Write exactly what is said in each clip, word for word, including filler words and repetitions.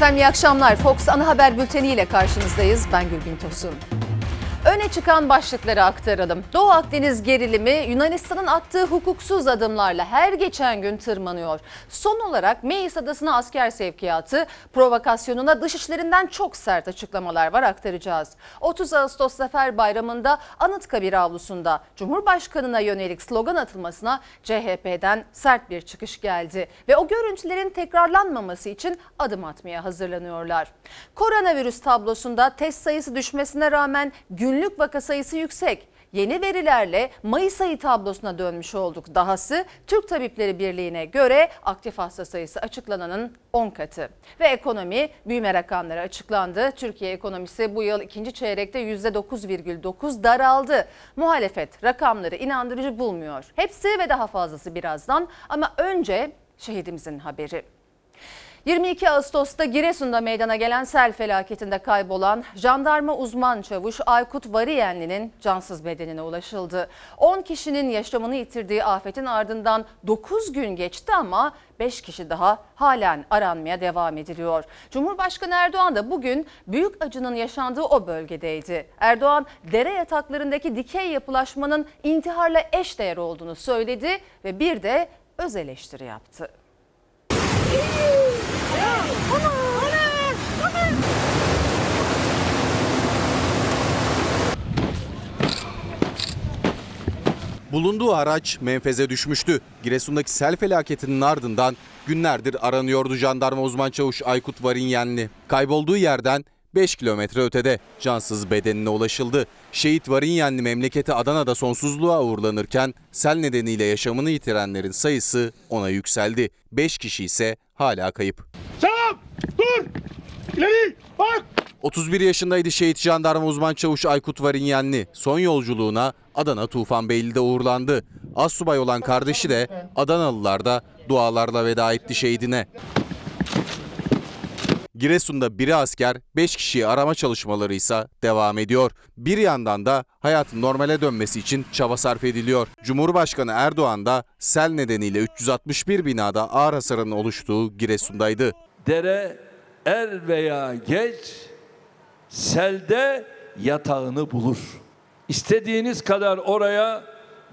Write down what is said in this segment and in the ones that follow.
Efendim iyi akşamlar. Fox Ana Haber Bülteni ile karşınızdayız. Ben Gülbin Tosun. Öne çıkan başlıkları aktaralım. Doğu Akdeniz gerilimi Yunanistan'ın attığı hukuksuz adımlarla her geçen gün tırmanıyor. Son olarak Meis Adası'na asker sevkiyatı, provokasyonuna dışişlerinden çok sert açıklamalar var, aktaracağız. otuz Ağustos Zafer Bayramı'nda Anıtkabir avlusunda Cumhurbaşkanı'na yönelik slogan atılmasına C H P'den sert bir çıkış geldi. Ve o görüntülerin tekrarlanmaması için adım atmaya hazırlanıyorlar. Koronavirüs tablosunda test sayısı düşmesine rağmen gün Günlük vaka sayısı yüksek. Yeni verilerle Mayıs ayı tablosuna dönmüş olduk. Dahası Türk Tabipleri Birliği'ne göre aktif hasta sayısı açıklananın on katı. Ve ekonomi, büyüme rakamları açıklandı. Türkiye ekonomisi bu yıl ikinci çeyrekte yüzde dokuz virgül dokuz daraldı. Muhalefet rakamları inandırıcı bulmuyor. Hepsi ve daha fazlası birazdan, ama önce şehidimizin haberi. yirmi iki Ağustos'ta Giresun'da meydana gelen sel felaketinde kaybolan jandarma uzman çavuş Aykut Variyenli'nin cansız bedenine ulaşıldı. on kişinin yaşamını yitirdiği afetin ardından dokuz gün geçti ama beş kişi daha halen aranmaya devam ediliyor. Cumhurbaşkanı Erdoğan da bugün büyük acının yaşandığı o bölgedeydi. Erdoğan, dere yataklarındaki dikey yapılaşmanın intiharla eşdeğer olduğunu söyledi ve bir de öz eleştiri yaptı. Bulunduğu araç menfeze düşmüştü. Giresun'daki sel felaketinin ardından günlerdir aranıyordu jandarma uzman çavuş Aykut Variyenli. Kaybolduğu yerden beş kilometre ötede cansız bedenine ulaşıldı. Şehit Variyenli memleketi Adana'da sonsuzluğa uğurlanırken sel nedeniyle yaşamını yitirenlerin sayısı ona yükseldi. beş kişi ise hala kayıp. Selam! Dur! İleri! Bak! otuz bir yaşındaydı şehit jandarma uzman çavuş Aykut Variyenli. Son yolculuğuna Adana Tufanbeyli'de uğurlandı. Assubay olan kardeşi de Adanalılarda dualarla veda etti şehidine. Giresun'da biri asker, beş kişiyi arama çalışmaları ise devam ediyor. Bir yandan da hayatın normale dönmesi için çaba sarf ediliyor. Cumhurbaşkanı Erdoğan da sel nedeniyle üç yüz altmış bir binada ağır hasarın oluştuğu Giresun'daydı. Dere er veya geç selde yatağını bulur. İstediğiniz kadar oraya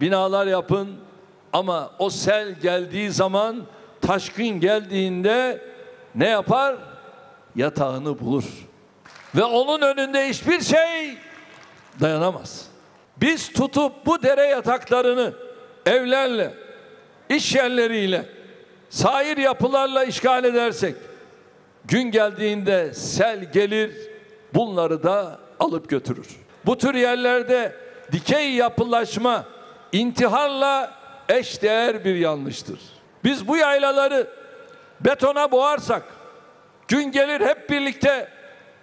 binalar yapın ama o sel geldiği zaman, taşkın geldiğinde ne yapar? Yatağını bulur. Ve onun önünde hiçbir şey dayanamaz. Biz tutup bu dere yataklarını evlerle, iş yerleriyle, sair yapılarla işgal edersek, gün geldiğinde sel gelir, bunları da alıp götürür. Bu tür yerlerde dikey yapılaşma intiharla eşdeğer bir yanlıştır. Biz bu yaylaları betona boğarsak, gün gelir hep birlikte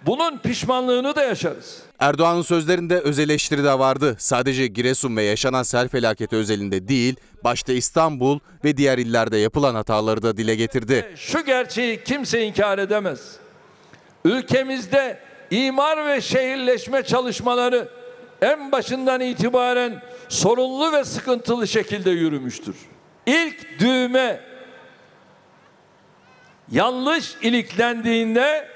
bunun pişmanlığını da yaşarız. Erdoğan'ın sözlerinde öz eleştiri de vardı. Sadece Giresun ve yaşanan sel felaketi özelinde değil, başta İstanbul ve diğer illerde yapılan hataları da dile getirdi. Şu gerçeği kimse inkar edemez. Ülkemizde imar ve şehirleşme çalışmaları en başından itibaren sorunlu ve sıkıntılı şekilde yürümüştür. İlk düğme yanlış iliklendiğinde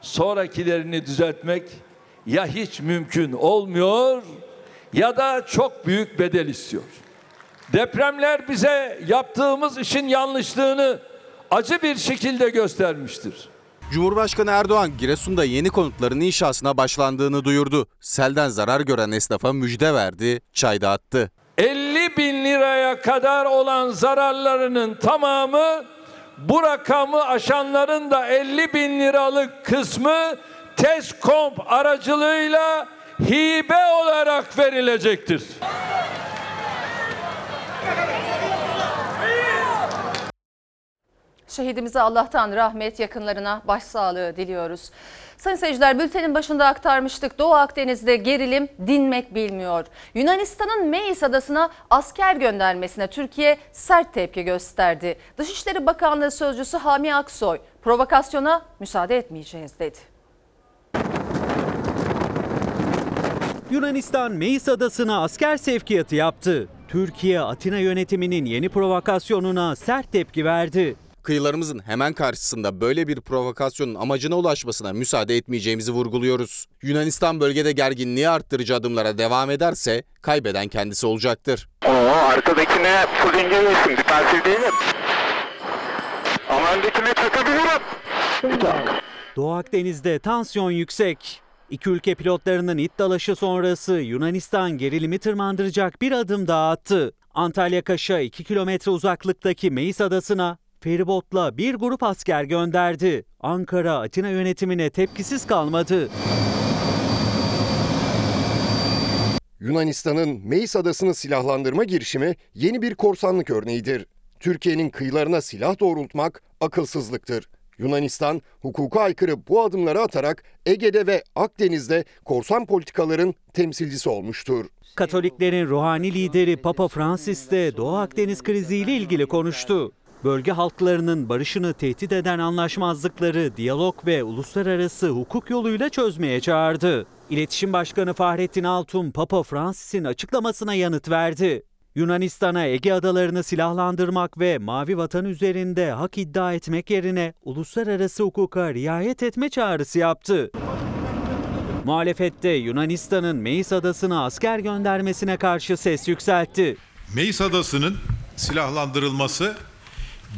sonrakilerini düzeltmek ya hiç mümkün olmuyor ya da çok büyük bedel istiyor. Depremler bize yaptığımız işin yanlışlığını acı bir şekilde göstermiştir. Cumhurbaşkanı Erdoğan Giresun'da yeni konutların inşasına başlandığını duyurdu. Selden zarar gören esnafa müjde verdi, çay dağıttı. elli bin liraya kadar olan zararlarının tamamı, bu rakamı aşanların da elli bin liralık kısmı TESKOMP aracılığıyla hibe olarak verilecektir. Şehidimize Allah'tan rahmet, yakınlarına başsağlığı diliyoruz. Sayın seyirciler, bültenin başında aktarmıştık. Doğu Akdeniz'de gerilim dinmek bilmiyor. Yunanistan'ın Meis Adası'na asker göndermesine Türkiye sert tepki gösterdi. Dışişleri Bakanlığı Sözcüsü Hami Aksoy, provokasyona müsaade etmeyeceğiz dedi. Yunanistan Meis Adası'na asker sevkiyatı yaptı. Türkiye, Atina yönetiminin yeni provokasyonuna sert tepki verdi. kıyılarımızın hemen karşısında böyle bir provokasyonun amacına ulaşmasına müsaade etmeyeceğimizi vurguluyoruz. Yunanistan bölgede gerginliği arttırıcı adımlara devam ederse kaybeden kendisi olacaktır. Oo, arkadakine pudinge yesin, dipansif değilim. Ama öndekine çakabilirim. Doğu Akdeniz'de tansiyon yüksek. İki ülke pilotlarının it dalaşı sonrası Yunanistan gerilimi tırmandıracak bir adım daha attı. Antalya Kaş'a iki kilometre uzaklıktaki Meis Adası'na feribotla bir grup asker gönderdi. Ankara, Atina yönetimine tepkisiz kalmadı. Yunanistan'ın Meis Adası'nı silahlandırma girişimi yeni bir korsanlık örneğidir. Türkiye'nin kıyılarına silah doğrultmak akılsızlıktır. Yunanistan, hukuka aykırı bu adımları atarak Ege'de ve Akdeniz'de korsan politikaların temsilcisi olmuştur. Katoliklerin ruhani lideri Papa Francis de Doğu Akdeniz kriziyle ilgili konuştu. Bölge halklarının barışını tehdit eden anlaşmazlıkları diyalog ve uluslararası hukuk yoluyla çözmeye çağırdı. İletişim Başkanı Fahrettin Altun, Papa Francis'in açıklamasına yanıt verdi. Yunanistan'a Ege adalarını silahlandırmak ve Mavi Vatan üzerinde hak iddia etmek yerine uluslararası hukuka riayet etme çağrısı yaptı. Muhalefette Yunanistan'ın Meis Adası'na asker göndermesine karşı ses yükseltti. Meis Adası'nın silahlandırılması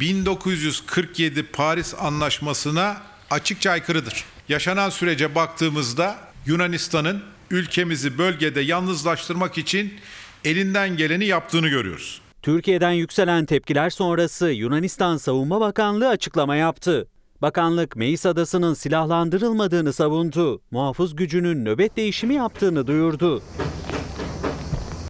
bin dokuz yüz kırk yedi Paris Anlaşması'na açıkça aykırıdır. Yaşanan sürece baktığımızda Yunanistan'ın ülkemizi bölgede yalnızlaştırmak için elinden geleni yaptığını görüyoruz. Türkiye'den yükselen tepkiler sonrası Yunanistan Savunma Bakanlığı açıklama yaptı. Bakanlık Meis Adası'nın silahlandırılmadığını savundu. Muhafız gücünün nöbet değişimi yaptığını duyurdu.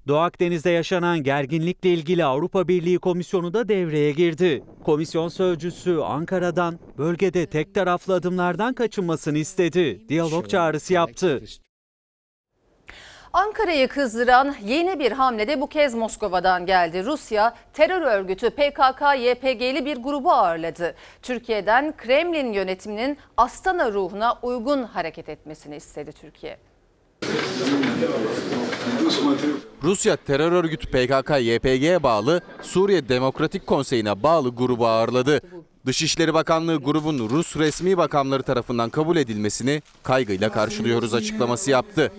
Doğu Akdeniz'de yaşanan gerginlikle ilgili Avrupa Birliği Komisyonu da devreye girdi. Komisyon sözcüsü Ankara'dan bölgede tek taraflı adımlardan kaçınmasını istedi. Diyalog çağrısı yaptı. Ankara'yı kızdıran yeni bir hamle de bu kez Moskova'dan geldi. Rusya terör örgütü P K K Y P G'li bir grubu ağırladı. Türkiye'den Kremlin yönetiminin Astana ruhuna uygun hareket etmesini istedi Türkiye. Rusya terör örgütü P K K Y P G'ye bağlı Suriye Demokratik Konseyi'ne bağlı grubu ağırladı. Dışişleri Bakanlığı grubun Rus resmi bakanları tarafından kabul edilmesini kaygıyla karşılıyoruz açıklaması yaptı.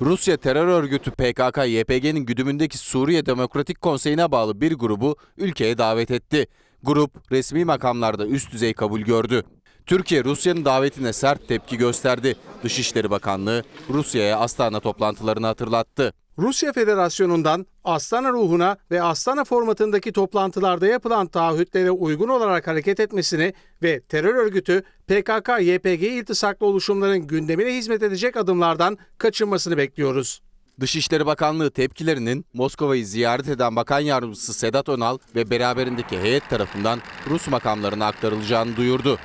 Rusya terör örgütü P K K Y P G'nin güdümündeki Suriye Demokratik Konseyi'ne bağlı bir grubu ülkeye davet etti. Grup resmi makamlarda üst düzey kabul gördü. Türkiye Rusya'nın davetine sert tepki gösterdi. Dışişleri Bakanlığı Rusya'ya Astana toplantılarını hatırlattı. Rusya Federasyonu'ndan Astana ruhuna ve Astana formatındaki toplantılarda yapılan taahhütlere uygun olarak hareket etmesini ve terör örgütü P K K Y P G iltisaklı oluşumların gündemine hizmet edecek adımlardan kaçınmasını bekliyoruz. Dışişleri Bakanlığı tepkilerinin Moskova'yı ziyaret eden Bakan Yardımcısı Sedat Önal ve beraberindeki heyet tarafından Rus makamlarına aktarılacağını duyurdu.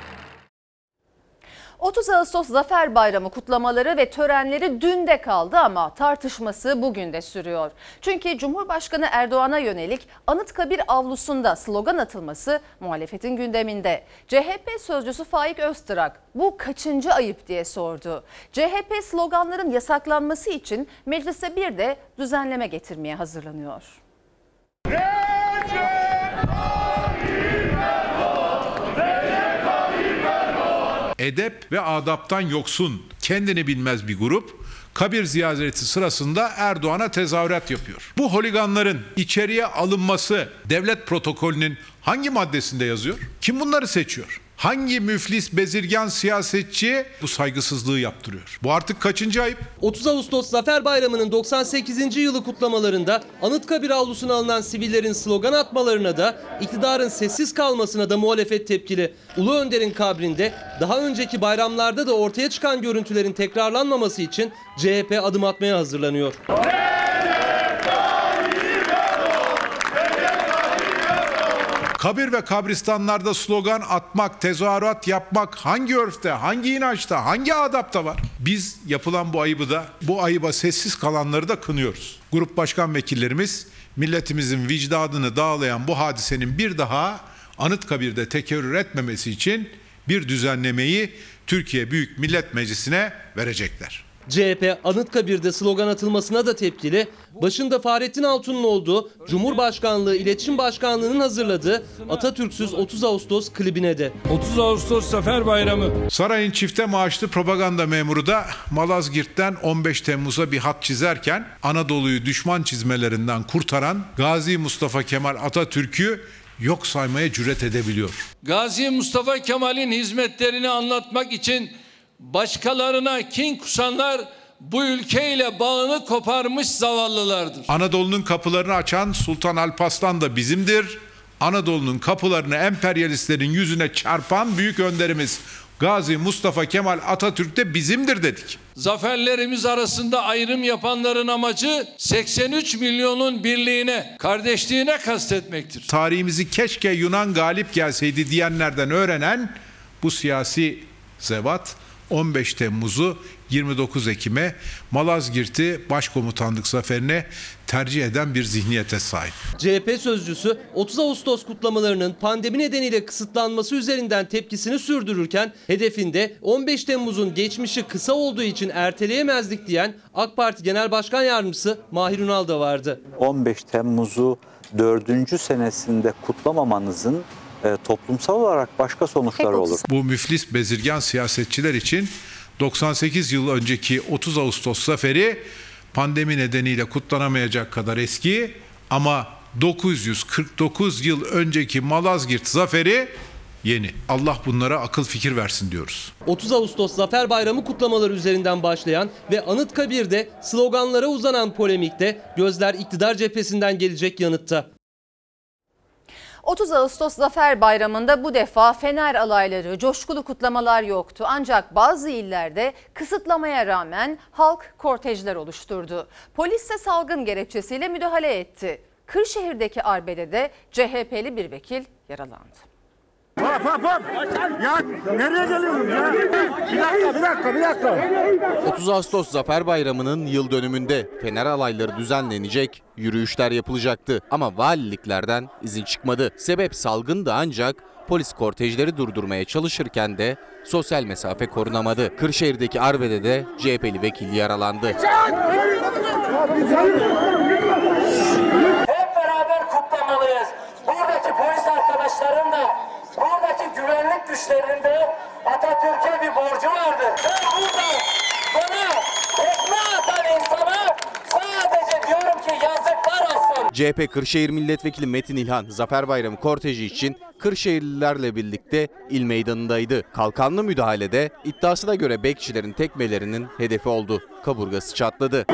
otuz Ağustos Zafer Bayramı kutlamaları ve törenleri dün de kaldı ama tartışması bugün de sürüyor. Çünkü Cumhurbaşkanı Erdoğan'a yönelik Anıtkabir avlusunda slogan atılması muhalefetin gündeminde. C H P sözcüsü Faik Öztürk bu kaçıncı ayıp diye sordu. C H P sloganların yasaklanması için meclise bir de düzenleme getirmeye hazırlanıyor. Edep ve adaptan yoksun, kendini bilmez bir grup kabir ziyareti sırasında Erdoğan'a tezahürat yapıyor. Bu holiganların içeriye alınması devlet protokolünün hangi maddesinde yazıyor? Kim bunları seçiyor? Hangi müflis, bezirgan siyasetçi bu saygısızlığı yaptırıyor? Bu artık kaçıncı ayıp? otuz Ağustos Zafer Bayramı'nın doksan sekizinci yılı kutlamalarında Anıtkabir avlusuna alınan sivillerin slogan atmalarına da, iktidarın sessiz kalmasına da muhalefet tepkili. Ulu Önder'in kabrinde daha önceki bayramlarda da ortaya çıkan görüntülerin tekrarlanmaması için C H P adım atmaya hazırlanıyor. Kabir ve kabristanlarda slogan atmak, tezahürat yapmak hangi örfte, hangi inançta, hangi adapta var? Biz yapılan bu ayıbı da, bu ayıba sessiz kalanları da kınıyoruz. Grup başkan vekillerimiz milletimizin vicdanını dağlayan bu hadisenin bir daha Anıtkabir'de tekerrür etmemesi için bir düzenlemeyi Türkiye Büyük Millet Meclisi'ne verecekler. C H P Anıtkabir'de slogan atılmasına da tepkili, başında Fahrettin Altun'un olduğu Cumhurbaşkanlığı İletişim Başkanlığı'nın hazırladığı Atatürksüz otuz Ağustos klibine de. otuz Ağustos Zafer Bayramı. Sarayın çifte maaşlı propaganda memuru da Malazgirt'ten on beş Temmuz'a bir hat çizerken Anadolu'yu düşman çizmelerinden kurtaran Gazi Mustafa Kemal Atatürk'ü yok saymaya cüret edebiliyor. Gazi Mustafa Kemal'in hizmetlerini anlatmak için başkalarına kin kusanlar bu ülkeyle bağını koparmış zavallılardır. Anadolu'nun kapılarını açan Sultan Alparslan da bizimdir. Anadolu'nun kapılarını emperyalistlerin yüzüne çarpan büyük önderimiz Gazi Mustafa Kemal Atatürk de bizimdir dedik. Zaferlerimiz arasında ayrım yapanların amacı seksen üç milyonun birliğine, kardeşliğine kastetmektir. Tarihimizi keşke Yunan galip gelseydi diyenlerden öğrenen bu siyasi zevat on beş Temmuz'u yirmi dokuz Ekim'e, Malazgirt'i başkomutanlık zaferine tercih eden bir zihniyete sahip. C H P sözcüsü otuz Ağustos kutlamalarının pandemi nedeniyle kısıtlanması üzerinden tepkisini sürdürürken hedefinde on beş Temmuz'un geçmişi kısa olduğu için erteleyemezdik diyen AK Parti Genel Başkan Yardımcısı Mahir Ünal da vardı. on beş Temmuz'u dördüncü senesinde kutlamamanızın toplumsal olarak başka sonuçlar olur. Bu müflis bezirgen siyasetçiler için doksan sekiz yıl önceki otuz Ağustos zaferi pandemi nedeniyle kutlanamayacak kadar eski ama dokuz yüz kırk dokuz yıl önceki Malazgirt zaferi yeni. Allah bunlara akıl fikir versin diyoruz. otuz Ağustos Zafer Bayramı kutlamaları üzerinden başlayan ve Anıtkabir'de sloganlara uzanan polemikte gözler iktidar cephesinden gelecek yanıtta. otuz Ağustos Zafer Bayramı'nda bu defa fener alayları, coşkulu kutlamalar yoktu. Ancak bazı illerde kısıtlamaya rağmen halk kortejler oluşturdu. Polis ise salgın gerekçesiyle müdahale etti. Kırşehir'deki arbedede C H P'li bir vekil yaralandı. Hop hop hop! Ya nereye geliyorsun ya? Bir dakika, bir dakika, bir dakika. otuz Ağustos Zafer Bayramı'nın yıl dönümünde fener alayları düzenlenecek, yürüyüşler yapılacaktı. Ama valiliklerden izin çıkmadı. Sebep salgındı ancak polis kortejleri durdurmaya çalışırken de sosyal mesafe korunamadı. Kırşehir'deki arbede'de C H P'li vekil yaralandı. Hep beraber kutlamalıyız. Buradaki polis arkadaşların da buradaki güvenlik güçlerinde Atatürk'e bir borcu vardı. Ben burada bana tekme atan insana sadece diyorum ki yazıklar olsun. C H P Kırşehir Milletvekili Metin İlhan, Zafer Bayramı korteji için Kırşehirlilerle birlikte il meydanındaydı. Kalkanlı müdahalede iddiasına göre bekçilerin tekmelerinin hedefi oldu. Kaburgası çatladı.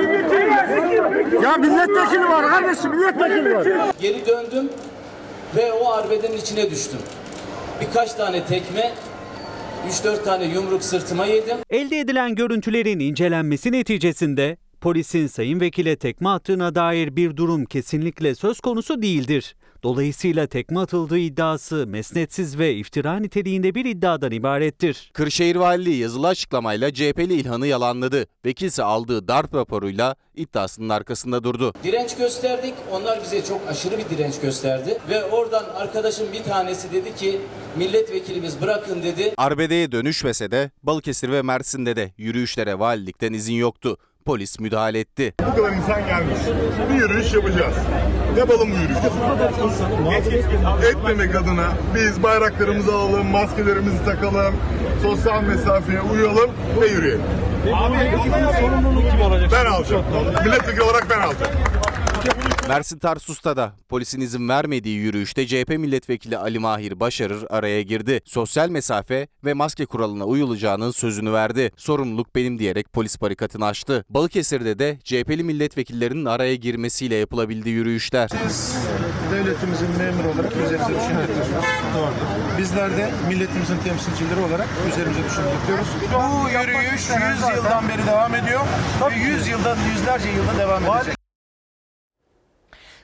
Ya milletvekili var kardeşim, milletvekili var. Geri döndüm ve o arbedenin içine düştüm. Birkaç tane tekme, üç dört tane yumruk sırtıma yedim. Elde edilen görüntülerin incelenmesi neticesinde polisin sayın vekile tekme attığına dair bir durum kesinlikle söz konusu değildir. Dolayısıyla tekme atıldığı iddiası mesnetsiz ve iftira niteliğinde bir iddiadan ibarettir. Kırşehir Valiliği yazılı açıklamayla C H P'li İlhan'ı yalanladı. Vekil ise aldığı darp raporuyla iddiasının arkasında durdu. Direnç gösterdik. Onlar bize çok aşırı bir direnç gösterdi. Ve oradan arkadaşım bir tanesi dedi ki milletvekilimiz bırakın dedi. Arbede'ye dönüşmese de Balıkesir ve Mersin'de de yürüyüşlere valilikten izin yoktu. Polis müdahale etti. Bu kadar insan gelmiş. Bir yürüyüş yapacağız. Yapalım bu yürüyüşü. Etmemek adına biz bayraklarımızı alalım, maskelerimizi takalım, sosyal mesafeye uyalım ve yürüyelim. Abi, sorumluluk kim olacak? Ben alacağım. Milletvekili olarak ben alacağım. Mersin Tarsus'ta da polisin izin vermediği yürüyüşte C H P milletvekili Ali Mahir Başarır araya girdi. Sosyal mesafe ve maske kuralına uyulacağının sözünü verdi. Sorumluluk benim diyerek polis barikatını aştı. Balıkesir'de de C H P'li milletvekillerinin araya girmesiyle yapılabildi yürüyüşler. Siz devletimizin memuru olarak üzerimize düşeni yapıyorsunuz. Bizler de milletimizin temsilcileri olarak üzerimize düşeni yapıyoruz. Bu yürüyüş yüz yıldan beri devam ediyor ve yüz yıldan yüzlerce yılda devam edecek.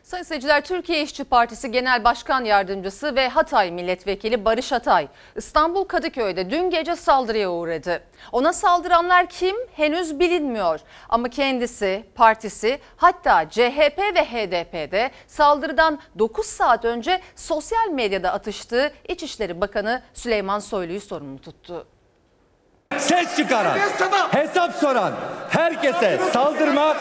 Sayın seyirciler, Türkiye İşçi Partisi Genel Başkan Yardımcısı ve Hatay Milletvekili Barış Atay, İstanbul Kadıköy'de dün gece saldırıya uğradı. Ona saldıranlar kim henüz bilinmiyor ama kendisi, partisi, hatta C H P ve H D P'de saldırıdan dokuz saat önce sosyal medyada atıştığı İçişleri Bakanı Süleyman Soylu'yu sorumlu tuttu. ses çıkaran, hesap soran herkese saldırmak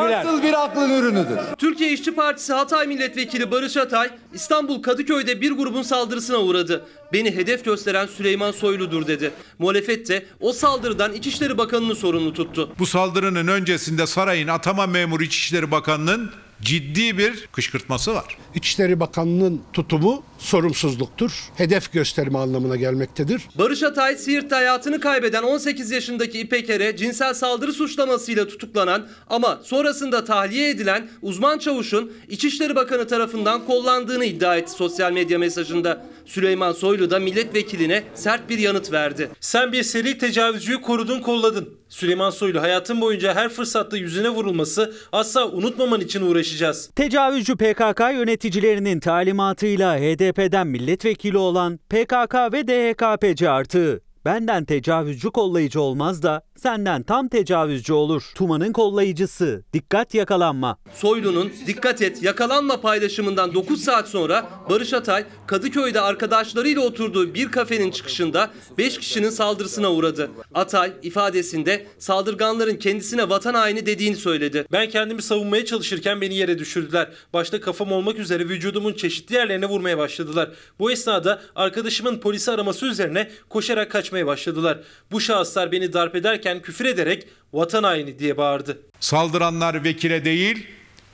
nasıl bir aklın ürünüdür? Türkiye İşçi Partisi Hatay Milletvekili Barış Atay, İstanbul Kadıköy'de bir grubun saldırısına uğradı. Beni hedef gösteren Süleyman Soylu'dur dedi. Muhalefet de o saldırıdan İçişleri Bakanı'nı sorumlu tuttu. Bu saldırının öncesinde sarayın atama memuru İçişleri Bakanı'nın ciddi bir kışkırtması var. İçişleri Bakanı'nın tutumu sorumsuzluktur. Hedef gösterme anlamına gelmektedir. Barış Atay, Siirt'te hayatını kaybeden on sekiz yaşındaki İpek Er'e cinsel saldırı suçlamasıyla tutuklanan ama sonrasında tahliye edilen uzman çavuşun İçişleri Bakanı tarafından kollandığını iddia etti sosyal medya mesajında. Süleyman Soylu da milletvekiline sert bir yanıt verdi. Sen bir seri tecavüzcüyü korudun, kolladın. Süleyman Soylu, hayatın boyunca her fırsatta yüzüne vurulması, asla unutmaman için uğraşacağız. Tecavüzcü P K K yöneticilerinin talimatıyla H D P'den milletvekili olan P K K ve D H K P C artığı. Benden tecavüzcü kollayıcı olmaz da senden tam tecavüzcü olur. Tuman'ın kollayıcısı. Dikkat, yakalanma. Soylu'nun dikkat et, yakalanma paylaşımından dokuz saat sonra Barış Atay, Kadıköy'de arkadaşlarıyla oturduğu bir kafenin çıkışında beş kişinin saldırısına uğradı. Atay ifadesinde saldırganların kendisine vatan haini dediğini söyledi. Ben kendimi savunmaya çalışırken beni yere düşürdüler. Başta kafam olmak üzere vücudumun çeşitli yerlerine vurmaya başladılar. Bu esnada arkadaşımın polisi araması üzerine koşarak kaçmıştı. başladılar. Bu şahıslar beni darp ederken küfür ederek vatan haini diye bağırdı. Saldıranlar vekile değil,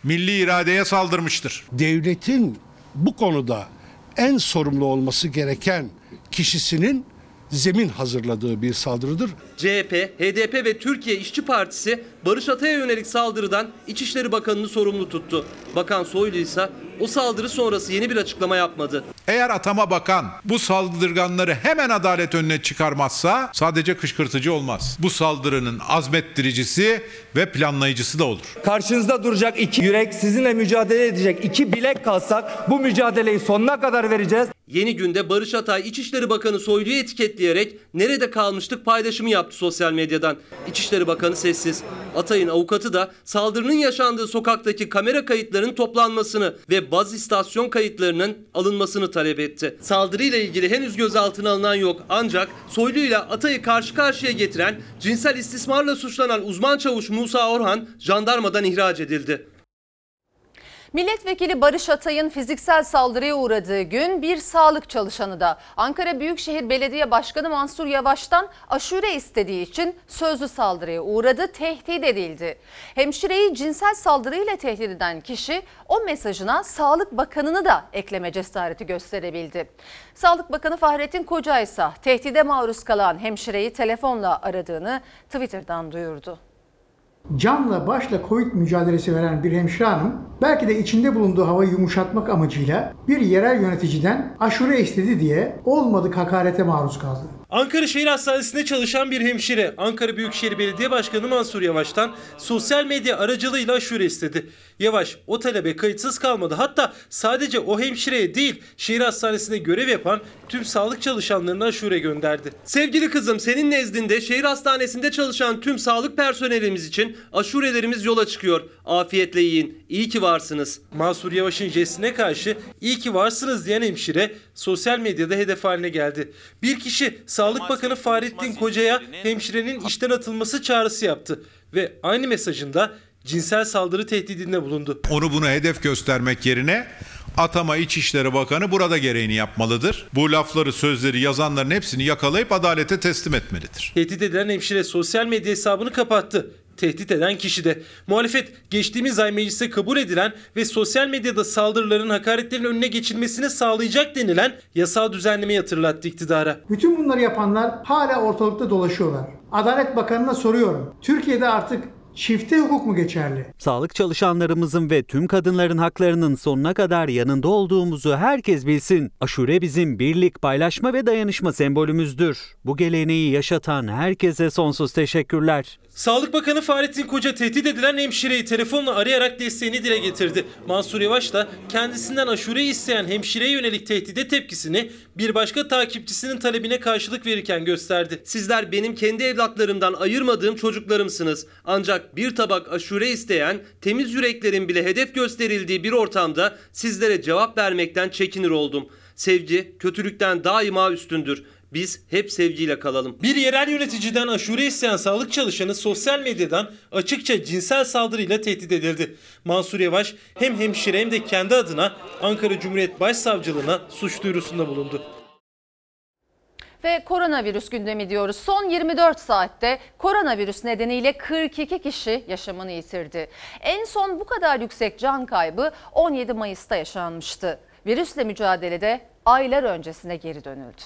milli iradeye saldırmıştır. Devletin bu konuda en sorumlu olması gereken kişisinin zemin hazırladığı bir saldırıdır. C H P, H D P ve Türkiye İşçi Partisi Barış Atay'a yönelik saldırıdan İçişleri Bakanı'nı sorumlu tuttu. Bakan Soylu ise o saldırı sonrası yeni bir açıklama yapmadı. Eğer atama bakan bu saldırganları hemen adalet önüne çıkarmazsa sadece kışkırtıcı olmaz. Bu saldırının azmettiricisi ve planlayıcısı da olur. Karşınızda duracak iki yürek, sizinle mücadele edecek iki bilek kalsak bu mücadeleyi sonuna kadar vereceğiz. Yeni günde Barış Atay, İçişleri Bakanı Soylu'yu etiketleyerek "Nerede kalmıştık?" paylaşımı yaptı sosyal medyadan. İçişleri Bakanı sessiz. Atay'ın avukatı da saldırının yaşandığı sokaktaki kamera kayıtlarının toplanmasını ve baz istasyon kayıtlarının alınmasını talep etti. Saldırıyla ilgili henüz gözaltına alınan yok, ancak Soylu ile Atay'ı karşı karşıya getiren, cinsel istismarla suçlanan uzman çavuş Musa Orhan jandarmadan ihraç edildi. Milletvekili Barış Atay'ın fiziksel saldırıya uğradığı gün bir sağlık çalışanı da Ankara Büyükşehir Belediye Başkanı Mansur Yavaş'tan aşure istediği için sözlü saldırıya uğradı, tehdit edildi. Hemşireyi cinsel saldırıyla tehdit eden kişi o mesajına Sağlık Bakanı'nı da ekleme cesareti gösterebildi. Sağlık Bakanı Fahrettin Koca ise tehdide maruz kalan hemşireyi telefonla aradığını Twitter'dan duyurdu. Canla başla Covid mücadelesi veren bir hemşire hanım belki de içinde bulunduğu havayı yumuşatmak amacıyla bir yerel yöneticiden aşure istedi diye olmadık hakarete maruz kaldı. Ankara Şehir Hastanesi'nde çalışan bir hemşire Ankara Büyükşehir Belediye Başkanı Mansur Yavaş'tan sosyal medya aracılığıyla aşure istedi. Yavaş o talebe kayıtsız kalmadı. Hatta sadece o hemşireye değil, şehir hastanesinde görev yapan tüm sağlık çalışanlarına aşure gönderdi. Sevgili kızım, senin nezdinde şehir hastanesinde çalışan tüm sağlık personelimiz için aşurelerimiz yola çıkıyor. Afiyetle yiyin. İyi ki varsınız. Mansur Yavaş'ın jestine karşı iyi ki varsınız diyen hemşire sosyal medyada hedef haline geldi. Bir kişi Sağlık Bakanı Fahrettin Koca'ya hemşirenin işten atılması çağrısı yaptı ve aynı mesajında cinsel saldırı tehdidinde bulundu. Onu bunu hedef göstermek yerine atama İçişleri Bakanı burada gereğini yapmalıdır. Bu lafları, sözleri yazanların hepsini yakalayıp adalete teslim etmelidir. Tehdit edilen hemşire sosyal medya hesabını kapattı. Tehdit eden kişi de. Muhalefet geçtiğimiz ay mecliste kabul edilen ve sosyal medyada saldırıların, hakaretlerin önüne geçilmesini sağlayacak denilen yasal düzenlemeyi hatırlattı iktidara. Bütün bunları yapanlar hala ortalıkta dolaşıyorlar. Adalet Bakanı'na soruyorum. Türkiye'de artık çifte hukuk mu geçerli? Sağlık çalışanlarımızın ve tüm kadınların haklarının sonuna kadar yanında olduğumuzu herkes bilsin. Aşure bizim birlik, paylaşma ve dayanışma sembolümüzdür. Bu geleneği yaşatan herkese sonsuz teşekkürler. Sağlık Bakanı Fahrettin Koca tehdit edilen hemşireyi telefonla arayarak desteğini dile getirdi. Mansur Yavaş da kendisinden aşure isteyen hemşireye yönelik tehdide tepkisini bir başka takipçisinin talebine karşılık verirken gösterdi. Sizler benim kendi evlatlarımdan ayırmadığım çocuklarımsınız. Ancak bir tabak aşure isteyen temiz yüreklerin bile hedef gösterildiği bir ortamda sizlere cevap vermekten çekinir oldum. Sevgi kötülükten daima üstündür. Biz hep sevgiyle kalalım. Bir yerel yöneticiden aşure isteyen sağlık çalışanı sosyal medyadan açıkça cinsel saldırıyla tehdit edildi. Mansur Yavaş hem hemşire hem de kendi adına Ankara Cumhuriyet Başsavcılığına suç duyurusunda bulundu. Ve koronavirüs gündemi diyoruz. Son yirmi dört saatte koronavirüs nedeniyle kırk iki kişi yaşamını yitirdi. En son bu kadar yüksek can kaybı on yedi Mayıs'ta yaşanmıştı. Virüsle mücadelede aylar öncesine geri dönüldü.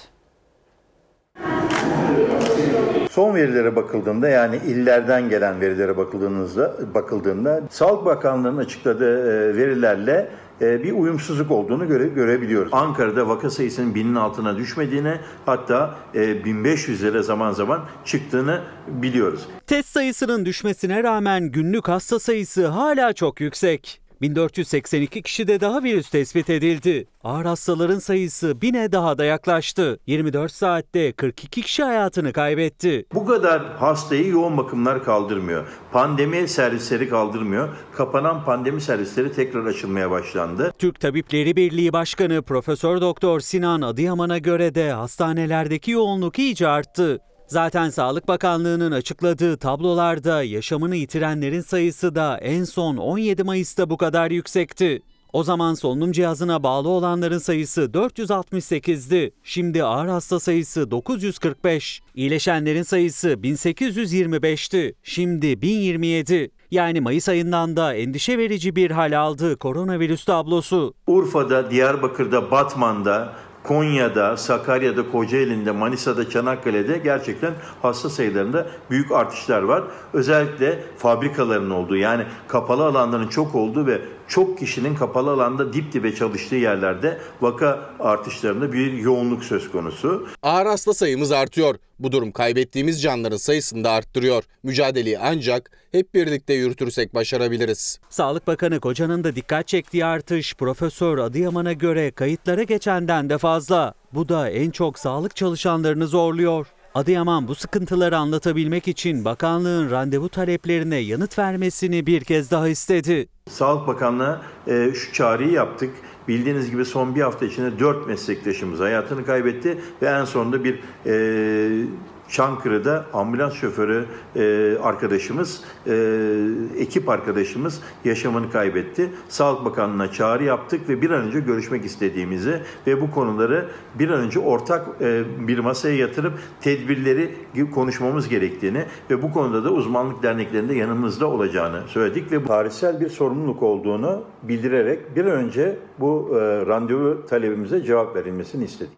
Son verilere bakıldığında, yani illerden gelen verilere bakıldığında, bakıldığında Sağlık Bakanlığı'nın açıkladığı verilerle bir uyumsuzluk olduğunu göre, görebiliyoruz. Ankara'da vaka sayısının binin altına düşmediğini, hatta bin beş yüzlere zaman zaman çıktığını biliyoruz. Test sayısının düşmesine rağmen günlük hasta sayısı hala çok yüksek. bin dört yüz seksen iki kişide daha virüs tespit edildi. Ağır hastaların sayısı bine daha da yaklaştı. yirmi dört saatte kırk iki kişi hayatını kaybetti. Bu kadar hastayı yoğun bakımlar kaldırmıyor. Pandemi servisleri kaldırmıyor. Kapanan pandemi servisleri tekrar açılmaya başlandı. Türk Tabipleri Birliği Başkanı Profesör Doktor Sinan Adıyaman'a göre de hastanelerdeki yoğunluk iyice arttı. Zaten Sağlık Bakanlığı'nın açıkladığı tablolarda yaşamını yitirenlerin sayısı da en son on yedi Mayıs'ta bu kadar yüksekti. O zaman solunum cihazına bağlı olanların sayısı dört yüz altmış sekizdi. Şimdi ağır hasta sayısı dokuz yüz kırk beş. İyileşenlerin sayısı bin sekiz yüz yirmi beşti. Şimdi bin yirmi yedi. Yani Mayıs ayından da endişe verici bir hal aldı koronavirüs tablosu. Urfa'da, Diyarbakır'da, Batman'da, Konya'da, Sakarya'da, Kocaeli'nde, Manisa'da, Çanakkale'de gerçekten hasta sayılarında büyük artışlar var. Özellikle fabrikaların olduğu, yani kapalı alanların çok olduğu ve çok kişinin kapalı alanda dip dibe çalıştığı yerlerde vaka artışlarında bir yoğunluk söz konusu. Ağır hasta sayımız artıyor. Bu durum kaybettiğimiz canların sayısını da arttırıyor. Mücadeleyi ancak hep birlikte yürütürsek başarabiliriz. Sağlık Bakanı Koca'nın da dikkat çektiği artış Profesör Adıyaman'a göre kayıtlara geçenden de fazla. Bu da en çok sağlık çalışanlarını zorluyor. Adıyaman bu sıkıntıları anlatabilmek için bakanlığın randevu taleplerine yanıt vermesini bir kez daha istedi. Sağlık Bakanlığı e, şu çağrıyı yaptık. Bildiğiniz gibi son bir hafta içinde dört meslektaşımız hayatını kaybetti ve en sonunda bir e, Çankırı'da ambulans şoförü e, arkadaşımız, e, ekip arkadaşımız yaşamını kaybetti. Sağlık Bakanlığı'na çağrı yaptık ve bir an önce görüşmek istediğimizi ve bu konuları bir an önce ortak e, bir masaya yatırıp tedbirleri konuşmamız gerektiğini ve bu konuda da uzmanlık derneklerinde yanımızda olacağını söyledik ve tarihsel bir sorumluluk olduğunu bildirerek bir an önce bu e, randevu talebimize cevap verilmesini istedik.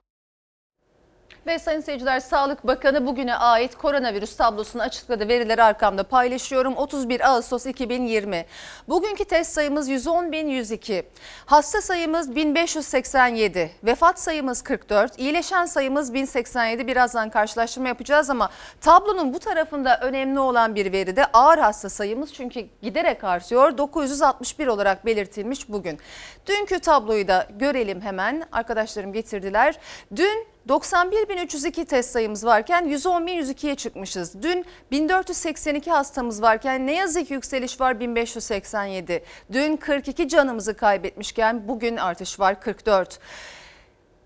Ve sayın seyirciler, Sağlık Bakanı bugüne ait koronavirüs tablosunu açıkladı. Verileri arkamda paylaşıyorum. otuz bir Ağustos iki bin yirmi. Bugünkü test sayımız yüz on bin yüz iki. Hasta sayımız bin beş yüz seksen yedi. Vefat sayımız kırk dört. İyileşen sayımız bin seksen yedi. Birazdan karşılaştırma yapacağız ama tablonun bu tarafında önemli olan bir veri de ağır hasta sayımız. Çünkü giderek artıyor. dokuz yüz altmış bir olarak belirtilmiş bugün. Dünkü tabloyu da görelim hemen. Arkadaşlarım getirdiler. Dün doksan bir bin üç yüz iki test sayımız varken yüz on bin yüz iki'ye çıkmışız. Dün bin dört yüz seksen iki hastamız varken ne yazık ki yükseliş var, bin beş yüz seksen yedi. Dün kırk iki canımızı kaybetmişken bugün artış var, kırk dört.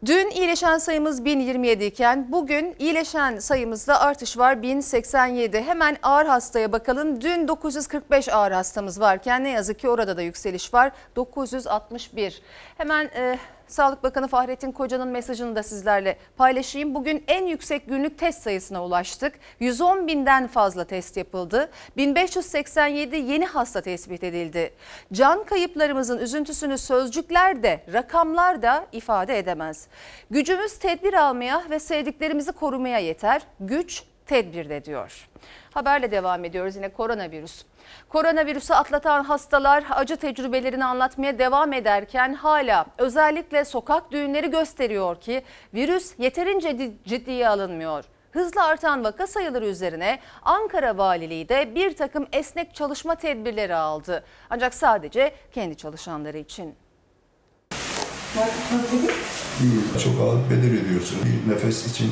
Dün iyileşen sayımız bin yirmi yedi iken bugün iyileşen sayımızda artış var, bin seksen yedi. Hemen ağır hastaya bakalım. Dün dokuz yüz kırk beş ağır hastamız varken ne yazık ki orada da yükseliş var, dokuz yüz altmış bir. Hemen e, Sağlık Bakanı Fahrettin Koca'nın mesajını da sizlerle paylaşayım. Bugün en yüksek günlük test sayısına ulaştık. yüz on binden fazla test yapıldı. bin beş yüz seksen yedi yeni hasta tespit edildi. Can kayıplarımızın üzüntüsünü sözcükler de rakamlar da ifade edemez. Gücümüz tedbir almaya ve sevdiklerimizi korumaya yeter. Güç tedbirde diyor. Haberle devam ediyoruz, yine koronavirüs. Koronavirüsü atlatan hastalar acı tecrübelerini anlatmaya devam ederken hala özellikle sokak düğünleri gösteriyor ki virüs yeterince ciddiye alınmıyor. Hızla artan vaka sayıları üzerine Ankara Valiliği de bir takım esnek çalışma tedbirleri aldı. Ancak sadece kendi çalışanları için. Çok ağır belir ediyorsun bir nefes için.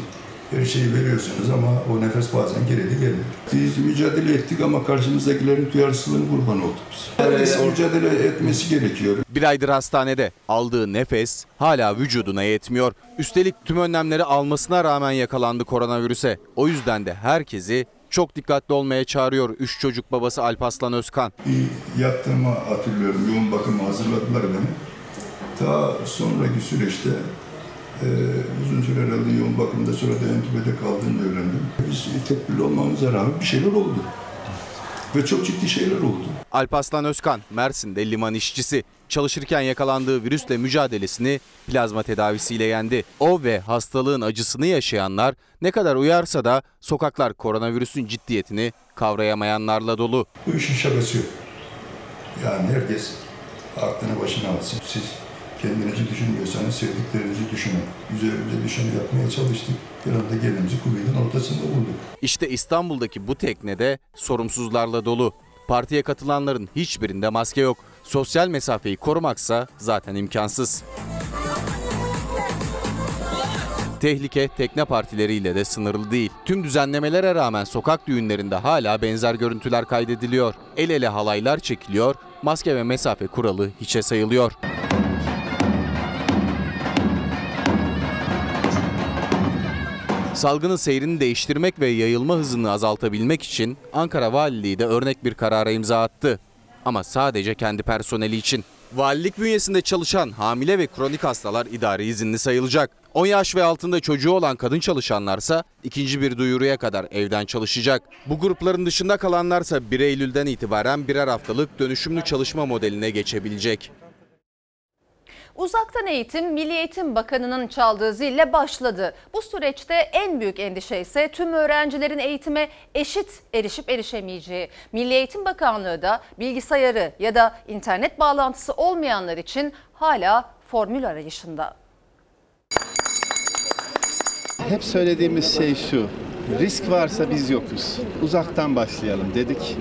her şeyi veriyorsunuz ama o nefes bazen geri de gelmiyor. Biz mücadele ettik ama karşımızdakilerin duyarsızlığının kurbanı olduk biz. Herkes mücadele etmesi gerekiyor. Bir aydır hastanede aldığı nefes hala vücuduna yetmiyor. Üstelik tüm önlemleri almasına rağmen yakalandı koronavirüse. O yüzden de herkesi çok dikkatli olmaya çağırıyor üç çocuk babası Alparslan Özkan. Bir yattığımı hatırlıyorum, yoğun bakıma hazırladılar beni. Ta sonraki süreçte Ee, uzun süre herhalde yoğun bakımda, sonra da entübede kaldığını öğrendim. Biz tedbirli olmamıza rağmen bir şeyler oldu. Ve çok ciddi şeyler oldu. Alparslan Özkan, Mersin'de liman işçisi. Çalışırken yakalandığı virüsle mücadelesini plazma tedavisiyle yendi. O ve hastalığın acısını yaşayanlar ne kadar uyarsa da sokaklar koronavirüsün ciddiyetini kavrayamayanlarla dolu. Bu işin şakası yok. Yani herkes aklını başına alsın. Siz kendinizi düşünmüyorsanız sevdiklerinizi düşünün. Üzerimize düşeni yapmaya çalıştık. Bir anda gelimizi kuvvetin ortasında bulduk. İşte İstanbul'daki bu teknede sorumsuzlarla dolu. Partiye katılanların hiçbirinde maske yok. Sosyal mesafeyi korumaksa zaten imkansız. Tehlike tekne partileriyle de sınırlı değil. Tüm düzenlemelere rağmen sokak düğünlerinde hala benzer görüntüler kaydediliyor. El ele halaylar çekiliyor, maske ve mesafe kuralı hiçe sayılıyor. Salgının seyrini değiştirmek ve yayılma hızını azaltabilmek için Ankara Valiliği de örnek bir karara imza attı. Ama sadece kendi personeli için. Valilik bünyesinde çalışan hamile ve kronik hastalar idari izinli sayılacak. on yaş ve altında çocuğu olan kadın çalışanlarsa ikinci bir duyuruya kadar evden çalışacak. Bu grupların dışında kalanlarsa bir Eylül'den itibaren birer haftalık dönüşümlü çalışma modeline geçebilecek. Uzaktan eğitim Milli Eğitim Bakanı'nın çaldığı zille başladı. Bu süreçte en büyük endişe ise tüm öğrencilerin eğitime eşit erişip erişemeyeceği. Milli Eğitim Bakanlığı da bilgisayarı ya da internet bağlantısı olmayanlar için hala formül arayışında. Hep söylediğimiz şey şu, risk varsa biz yokuz. Uzaktan başlayalım dedik.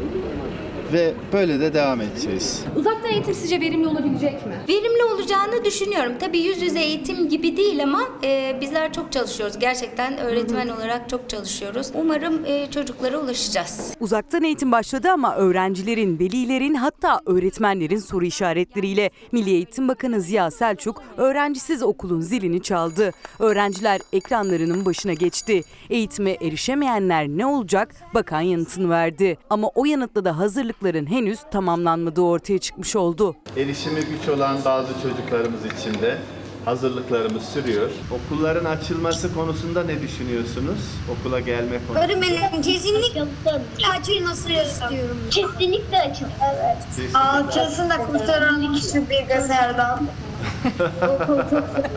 Ve böyle de devam edeceğiz. Uzaktan eğitim sizce verimli olabilecek mi? Verimli olacağını düşünüyorum. Tabii yüz yüze eğitim gibi değil ama e, bizler çok çalışıyoruz. Gerçekten öğretmen olarak çok çalışıyoruz. Umarım e, çocuklara ulaşacağız. Uzaktan eğitim başladı ama öğrencilerin, velilerin hatta öğretmenlerin soru işaretleriyle. Milli Eğitim Bakanı Ziya Selçuk öğrencisiz okulun zilini çaldı. Öğrenciler ekranlarının başına geçti. Eğitime erişemeyenler ne olacak? Bakan yanıtını verdi. Ama o yanıtla da hazırlık henüz tamamlanmadığı ortaya çıkmış oldu. Erişimi güç olan bazı çocuklarımız için de hazırlıklarımız sürüyor. Okulların açılması konusunda ne düşünüyorsunuz? Okula gelme konusunda. Öğretmenim kesinlikle açılmasını istiyorum. Kesinlikle açılsın. Evet. Açılsın da kurtaralım şu bilgisayardan.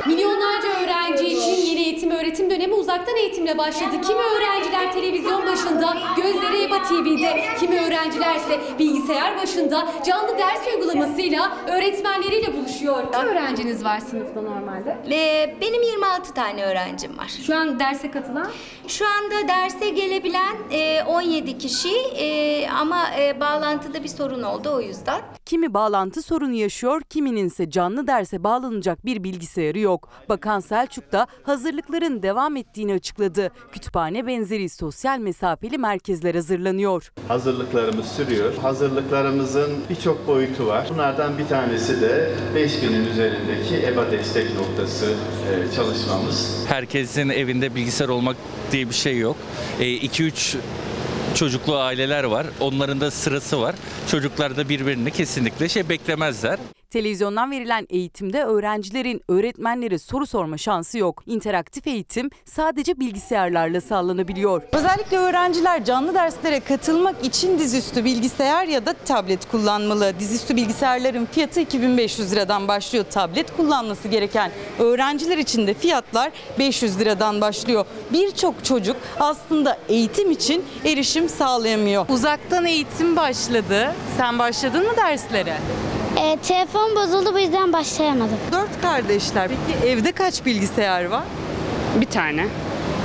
Milyonlarca öğrenci için yeni eğitim öğretim dönemi uzaktan eğitimle başladı. Kimi öğrenciler televizyon başında, gözleri EBA T V'de, kimi öğrencilerse bilgisayar başında canlı ders uygulamasıyla öğretmenleriyle buluşuyor. Kaç öğrenciniz var sınıfta normalde? Ee, benim yirmi altı tane öğrencim var. Şu an derse katılan? Şu anda derse gelebilen e, on yedi kişi e, ama e, bağlantıda bir sorun oldu o yüzden. Kimi bağlantı sorunu yaşıyor, kimininse canlı ders bağlanacak bir bilgisayarı yok. Bakan Selçuk da hazırlıkların devam ettiğini açıkladı. Kütüphane benzeri sosyal mesafeli merkezler hazırlanıyor. Hazırlıklarımız sürüyor. Hazırlıklarımızın birçok boyutu var. Bunlardan bir tanesi de beş binin üzerindeki EBA destek noktası çalışmamız. Herkesin evinde bilgisayar olmak diye bir şey yok. iki üç çocuklu aileler var. Onların da sırası var. Çocuklar da birbirini kesinlikle şey beklemezler. Televizyondan verilen eğitimde öğrencilerin öğretmenlere soru sorma şansı yok. İnteraktif eğitim sadece bilgisayarlarla sağlanabiliyor. Özellikle öğrenciler canlı derslere katılmak için dizüstü bilgisayar ya da tablet kullanmalı. Dizüstü bilgisayarların fiyatı iki bin beş yüz liradan başlıyor. Tablet kullanması gereken öğrenciler için de fiyatlar beş yüz liradan başlıyor. Birçok çocuk aslında eğitim için erişim sağlayamıyor. Uzaktan eğitim başladı. Sen başladın mı derslere? E, telefon bozuldu, bu yüzden başlayamadım. Dört kardeşler. Peki evde kaç bilgisayar var? Bir tane.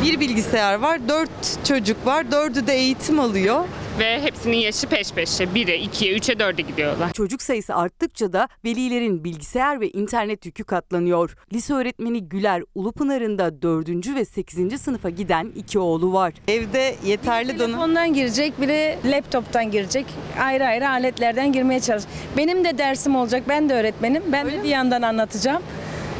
Bir bilgisayar var, dört çocuk var, dördü de eğitim alıyor. ve hepsinin yaşı peş peşe bire, ikiye, üçe, dörde gidiyorlar. Çocuk sayısı arttıkça da velilerin bilgisayar ve internet yükü katlanıyor. Lise öğretmeni Güler Ulupınar'ın da dördüncü ve sekizinci sınıfa giden iki oğlu var. Evde yeterli donanım. Telefondan girecek, biri laptoptan girecek. Ayrı ayrı aletlerden girmeye çalış. Benim de dersim olacak. Ben de öğretmenim. Ben de bir yandan anlatacağım.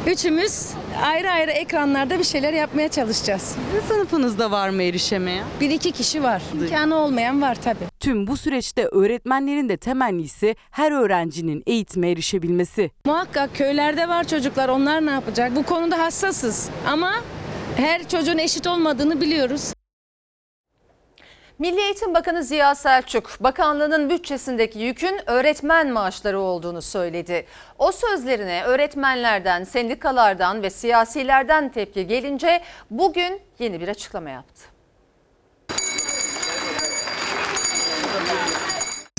Üçümüz ayrı ayrı ekranlarda bir şeyler yapmaya çalışacağız. Sizin sınıfınızda var mı erişemeye? Bir iki kişi var. İmkanı olmayan var tabii. Tüm bu süreçte öğretmenlerin de temennisi her öğrencinin eğitime erişebilmesi. Muhakkak köylerde var çocuklar, onlar ne yapacak? Bu konuda hassasız ama her çocuğun eşit olmadığını biliyoruz. Milli Eğitim Bakanı Ziya Selçuk, bakanlığının bütçesindeki yükün öğretmen maaşları olduğunu söyledi. O sözlerine öğretmenlerden, sendikalardan ve siyasilerden tepki gelince bugün yeni bir açıklama yaptı.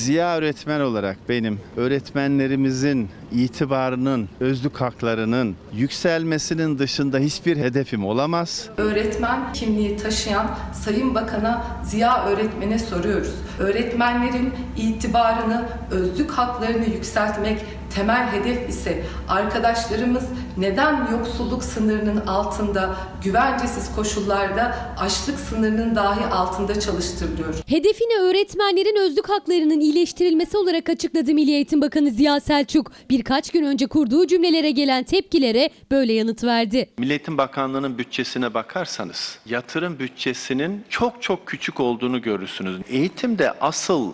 Ziya öğretmen olarak benim öğretmenlerimizin itibarının, özlük haklarının yükselmesinin dışında hiçbir hedefim olamaz. Öğretmen kimliği taşıyan Sayın Bakan'a, Ziya öğretmene soruyoruz. Öğretmenlerin itibarını, özlük haklarını yükseltmek temel hedef ise arkadaşlarımız neden yoksulluk sınırının altında, güvencesiz koşullarda açlık sınırının dahi altında çalıştırılıyor? Hedefini öğretmenlerin özlük haklarının iyileştirilmesi olarak açıkladı Milli Eğitim Bakanı Ziya Selçuk. Birkaç gün önce kurduğu cümlelere gelen tepkilere böyle yanıt verdi. Milli Eğitim Bakanlığı'nın bütçesine bakarsanız yatırım bütçesinin çok çok küçük olduğunu görürsünüz. Eğitimde asıl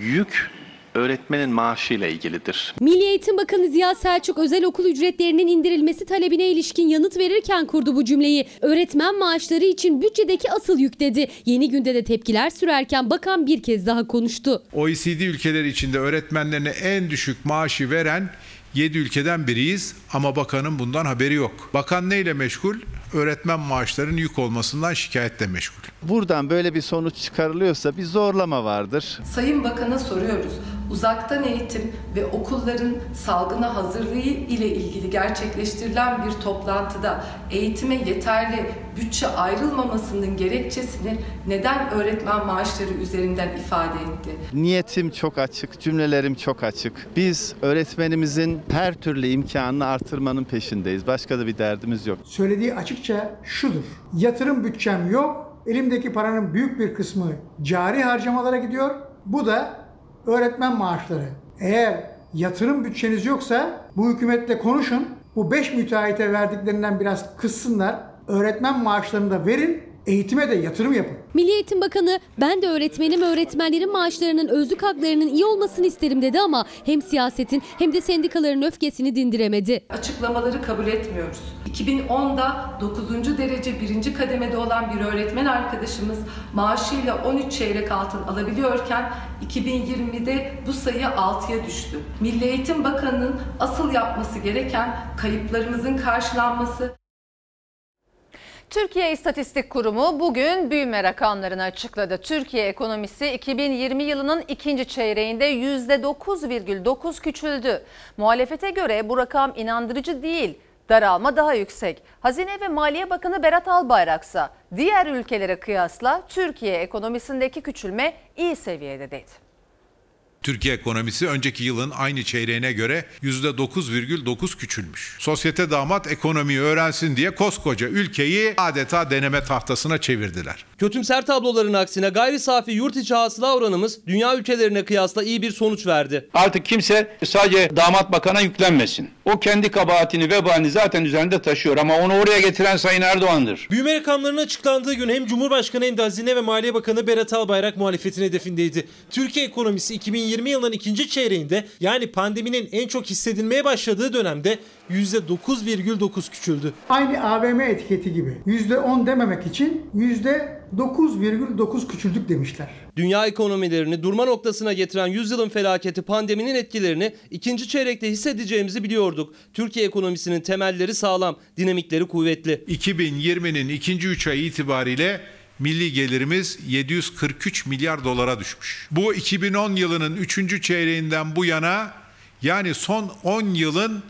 yük öğretmenin maaşıyla ilgilidir. Milli Eğitim Bakanı Ziya Selçuk özel okul ücretlerinin indirilmesi talebine ilişkin yanıt verirken kurdu bu cümleyi. Öğretmen maaşları için bütçedeki asıl yük dedi. Yeni günde de tepkiler sürerken bakan bir kez daha konuştu. O E C D ülkeleri içinde öğretmenlerine en düşük maaşı veren yedi ülkeden biriyiz ama bakanın bundan haberi yok. Bakan neyle meşgul? Öğretmen maaşlarının yük olmasından şikayetle meşgul. Buradan böyle bir sonuç çıkarılıyorsa bir zorlama vardır. Sayın Bakan'a soruyoruz. Uzaktan eğitim ve okulların salgına hazırlığı ile ilgili gerçekleştirilen bir toplantıda eğitime yeterli bütçe ayrılmamasının gerekçesini neden öğretmen maaşları üzerinden ifade etti? Niyetim çok açık, cümlelerim çok açık. Biz öğretmenimizin her türlü imkanını artırmanın peşindeyiz. Başka da bir derdimiz yok. Söylediği açıkça şudur: yatırım bütçem yok, elimdeki paranın büyük bir kısmı cari harcamalara gidiyor. Bu da öğretmen maaşları. Eğer yatırım bütçeniz yoksa bu hükümetle konuşun. Bu beş müteahhite verdiklerinden biraz kıssınlar. Öğretmen maaşlarını da verin. Eğitime de yatırım yapın. Milli Eğitim Bakanı ben de öğretmenim, öğretmenlerin maaşlarının, özlük haklarının iyi olmasını isterim dedi ama hem siyasetin hem de sendikaların öfkesini dindiremedi. Açıklamaları kabul etmiyoruz. iki bin onda dokuzuncu derece birinci kademede olan bir öğretmen arkadaşımız maaşıyla on üç çeyrek altın alabiliyorken iki bin yirmide bu sayı altıya düştü. Milli Eğitim Bakanı'nın asıl yapması gereken kayıplarımızın karşılanması. Türkiye İstatistik Kurumu bugün büyüme rakamlarını açıkladı. Türkiye ekonomisi iki bin yirmi yılının ikinci çeyreğinde yüzde dokuz virgül dokuz küçüldü. Muhalefete göre bu rakam inandırıcı değil, daralma daha yüksek. Hazine ve Maliye Bakanı Berat Albayrak'sa diğer ülkelere kıyasla Türkiye ekonomisindeki küçülme iyi seviyede dedi. Türkiye ekonomisi önceki yılın aynı çeyreğine göre yüzde dokuz virgül dokuz küçülmüş. Sosyete damat ekonomiyi öğrensin diye koskoca ülkeyi adeta deneme tahtasına çevirdiler. Kötümser tabloların aksine gayri safi yurt içi hasıla oranımız dünya ülkelerine kıyasla iyi bir sonuç verdi. Artık kimse sadece damat bakana yüklenmesin. O kendi kabahatini, vebalini zaten üzerinde taşıyor ama onu oraya getiren Sayın Erdoğan'dır. Büyüme rakamlarının açıklandığı gün hem Cumhurbaşkanı hem de Hazine ve Maliye Bakanı Berat Albayrak muhalefetin hedefindeydi. Türkiye ekonomisi iki bin yirmi yılının ikinci çeyreğinde, yani pandeminin en çok hissedilmeye başladığı dönemde yüzde dokuz virgül dokuz küçüldü. Aynı A V M etiketi gibi yüzde on dememek için yüzde dokuz virgül dokuz küçüldük demişler. Dünya ekonomilerini durma noktasına getiren yüzyılın felaketi pandeminin etkilerini ikinci çeyrekte hissedeceğimizi biliyorduk. Türkiye ekonomisinin temelleri sağlam, dinamikleri kuvvetli. iki bin yirminin ikinci üç ayı itibariyle milli gelirimiz yedi yüz kırk üç milyar dolara düşmüş. Bu iki bin on yılının üçüncü çeyreğinden bu yana, yani son on yılın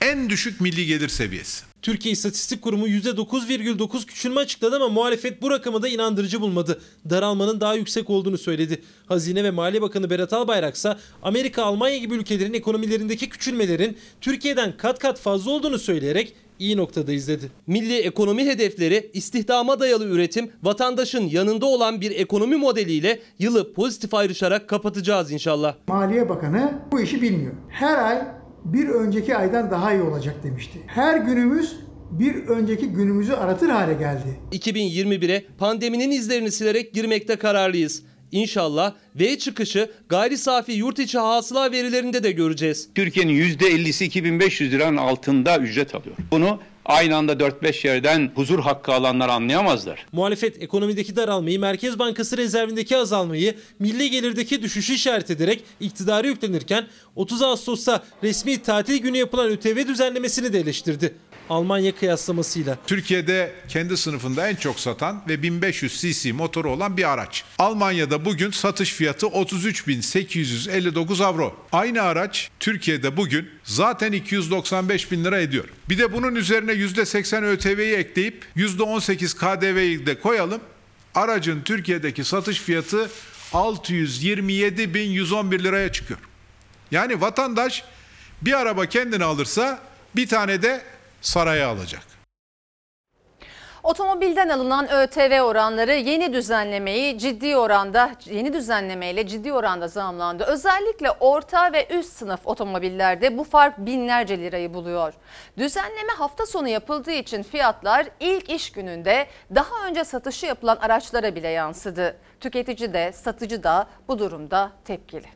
en düşük milli gelir seviyesi. Türkiye İstatistik Kurumu yüzde dokuz virgül dokuz küçülme açıkladı ama muhalefet bu rakamı da inandırıcı bulmadı. Daralmanın daha yüksek olduğunu söyledi. Hazine ve Maliye Bakanı Berat Albayrak ise Amerika, Almanya gibi ülkelerin ekonomilerindeki küçülmelerin Türkiye'den kat kat fazla olduğunu söyleyerek iyi noktadayız dedi. Milli ekonomi hedefleri, istihdama dayalı üretim, vatandaşın yanında olan bir ekonomi modeliyle yılı pozitif ayrışarak kapatacağız inşallah. Maliye Bakanı bu işi bilmiyor. Her ay bir önceki aydan daha iyi olacak demişti. Her günümüz bir önceki günümüzü aratır hale geldi. iki bin yirmi bire pandeminin izlerini silerek girmekte kararlıyız. İnşallah ve çıkışı gayri safi yurt içi hasıla verilerinde de göreceğiz. Türkiye'nin yüzde ellisi iki bin beş yüz liranın altında ücret alıyor. Bunu aynı anda dört beş yerden huzur hakkı alanlar anlayamazlar. Muhalefet ekonomideki daralmayı, Merkez Bankası rezervindeki azalmayı, milli gelirdeki düşüşü işaret ederek iktidara yüklenirken otuz Ağustos'ta resmi tatil günü yapılan ÖTV düzenlemesini de eleştirdi. Almanya kıyaslamasıyla. Türkiye'de kendi sınıfında en çok satan ve bin beş yüz cc motoru olan bir araç. Almanya'da bugün satış fiyatı otuz üç bin sekiz yüz elli dokuz avro. Aynı araç Türkiye'de bugün zaten iki yüz doksan beş bin lira ediyor. Bir de bunun üzerine yüzde seksen ÖTV'yi ekleyip yüzde on sekiz K D V'yi de koyalım. Aracın Türkiye'deki satış fiyatı altı yüz yirmi yedi bin yüz on bir liraya çıkıyor. Yani vatandaş bir araba kendine alırsa bir tane de saraya alacak. Otomobilden alınan ÖTV oranları yeni düzenlemeyi ciddi oranda yeni düzenlemeyle ciddi oranda zamlandı. Özellikle orta ve üst sınıf otomobillerde bu fark binlerce lirayı buluyor. Düzenleme hafta sonu yapıldığı için fiyatlar ilk iş gününde daha önce satışı yapılan araçlara bile yansıdı. Tüketici de satıcı da bu durumda tepkili.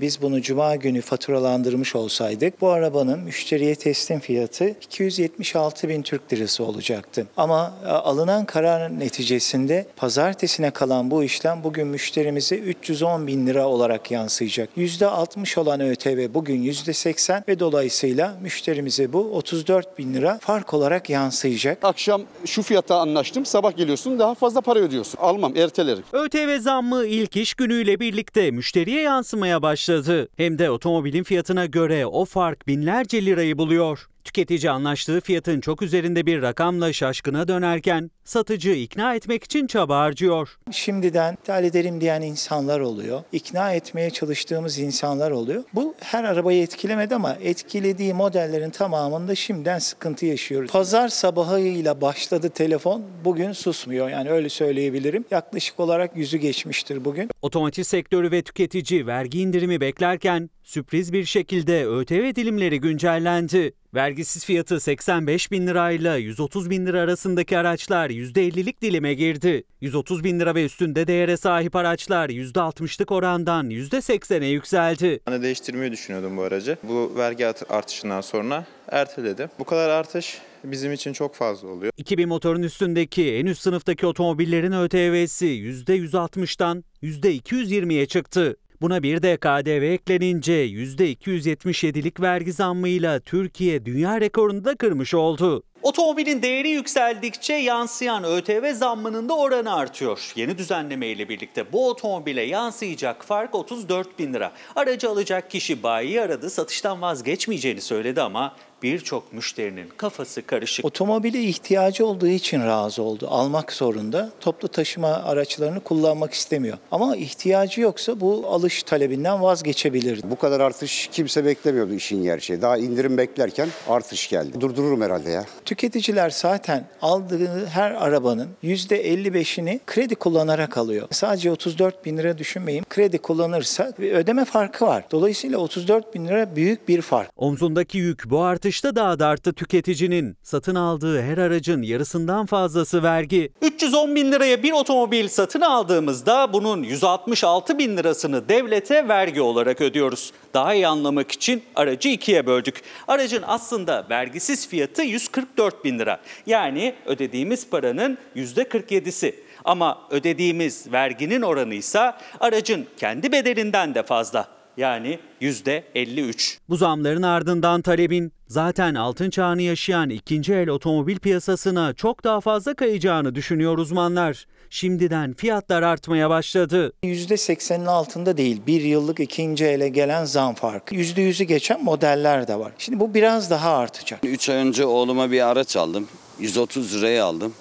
Biz bunu cuma günü faturalandırmış olsaydık bu arabanın müşteriye teslim fiyatı iki yüz yetmiş altı bin Türk lirası olacaktı. Ama alınan kararın neticesinde pazartesine kalan bu işlem bugün müşterimize üç yüz on bin lira olarak yansıyacak. yüzde altmış olan ÖTV bugün yüzde seksen ve dolayısıyla müşterimize bu otuz dört bin lira fark olarak yansıyacak. Akşam şu fiyata anlaştım, sabah geliyorsun daha fazla para ödüyorsun. Almam, ertelerim. ÖTV zammı ilk iş günüyle birlikte müşteriye yansımaya başladı. Hem de otomobilin fiyatına göre o fark binlerce lirayı buluyor. Tüketici anlaştığı fiyatın çok üzerinde bir rakamla şaşkına dönerken satıcı ikna etmek için çaba harcıyor. Şimdiden iptal ederim diyen insanlar oluyor. İkna etmeye çalıştığımız insanlar oluyor. Bu her arabayı etkilemedi ama etkilediği modellerin tamamında şimdiden sıkıntı yaşıyoruz. Pazar sabahıyla başladı telefon, bugün susmuyor. Yani öyle söyleyebilirim. Yaklaşık olarak yüzü geçmiştir bugün. Otomotiv sektörü ve tüketici vergi indirimi beklerken sürpriz bir şekilde ÖTV dilimleri güncellendi. Vergisiz fiyatı seksen beş bin lirayla yüz otuz bin lira arasındaki araçlar yüzde ellilik dilime girdi. yüz otuz bin lira ve üstünde değere sahip araçlar yüzde altmışlık orandan yüzde seksene yükseldi. Ben de değiştirmeyi düşünüyordum bu aracı. Bu vergi artışından sonra erteledim. Bu kadar artış bizim için çok fazla oluyor. iki bin motorun üstündeki en üst sınıftaki otomobillerin ÖTV'si yüzde yüz altmıştan yüzde iki yüz yirmiye çıktı. Buna bir de K D V eklenince yüzde iki yüz yetmiş yedilik vergi zammıyla Türkiye dünya rekorunu da kırmış oldu. Otomobilin değeri yükseldikçe yansıyan ÖTV zammının da oranı artıyor. Yeni düzenleme ile birlikte bu otomobile yansıyacak fark otuz dört bin lira. Aracı alacak kişi bayiyi aradı, satıştan vazgeçmeyeceğini söyledi ama birçok müşterinin kafası karışık. Otomobile ihtiyacı olduğu için razı oldu. Almak zorunda. Toplu taşıma araçlarını kullanmak istemiyor. Ama ihtiyacı yoksa bu alış talebinden vazgeçebilirdi. Bu kadar artış kimse beklemiyordu işin gerçeği. Daha indirim beklerken artış geldi. Durdururum herhalde ya. Tüketiciler zaten aldığı her arabanın yüzde elli beşini kredi kullanarak alıyor. Sadece otuz dört bin lira düşünmeyin. Kredi kullanırsa ödeme farkı var. Dolayısıyla otuz dört bin lira büyük bir fark. Omzundaki yük bu artış Satışta daha da arttı tüketicinin. Satın aldığı her aracın yarısından fazlası vergi. üç yüz on bin liraya bir otomobil satın aldığımızda bunun yüz altmış altı bin lirasını devlete vergi olarak ödüyoruz. Daha iyi anlamak için aracı ikiye böldük. Aracın aslında vergisiz fiyatı yüz kırk dört bin lira. Yani ödediğimiz paranın yüzde kırk yedisi. Ama ödediğimiz verginin oranı ise aracın kendi bedelinden de fazla. yani yüzde elli üç. Bu zamların ardından talebin zaten altın çağını yaşayan ikinci el otomobil piyasasına çok daha fazla kayacağını düşünüyor uzmanlar. Şimdiden fiyatlar artmaya başladı. yüzde seksenin altında değil, bir yıllık ikinci ele gelen zam farkı. yüzde yüzü geçen modeller de var. Şimdi bu biraz daha artacak. üç ay önce oğluma bir araç aldım. yüz otuz liraya aldım.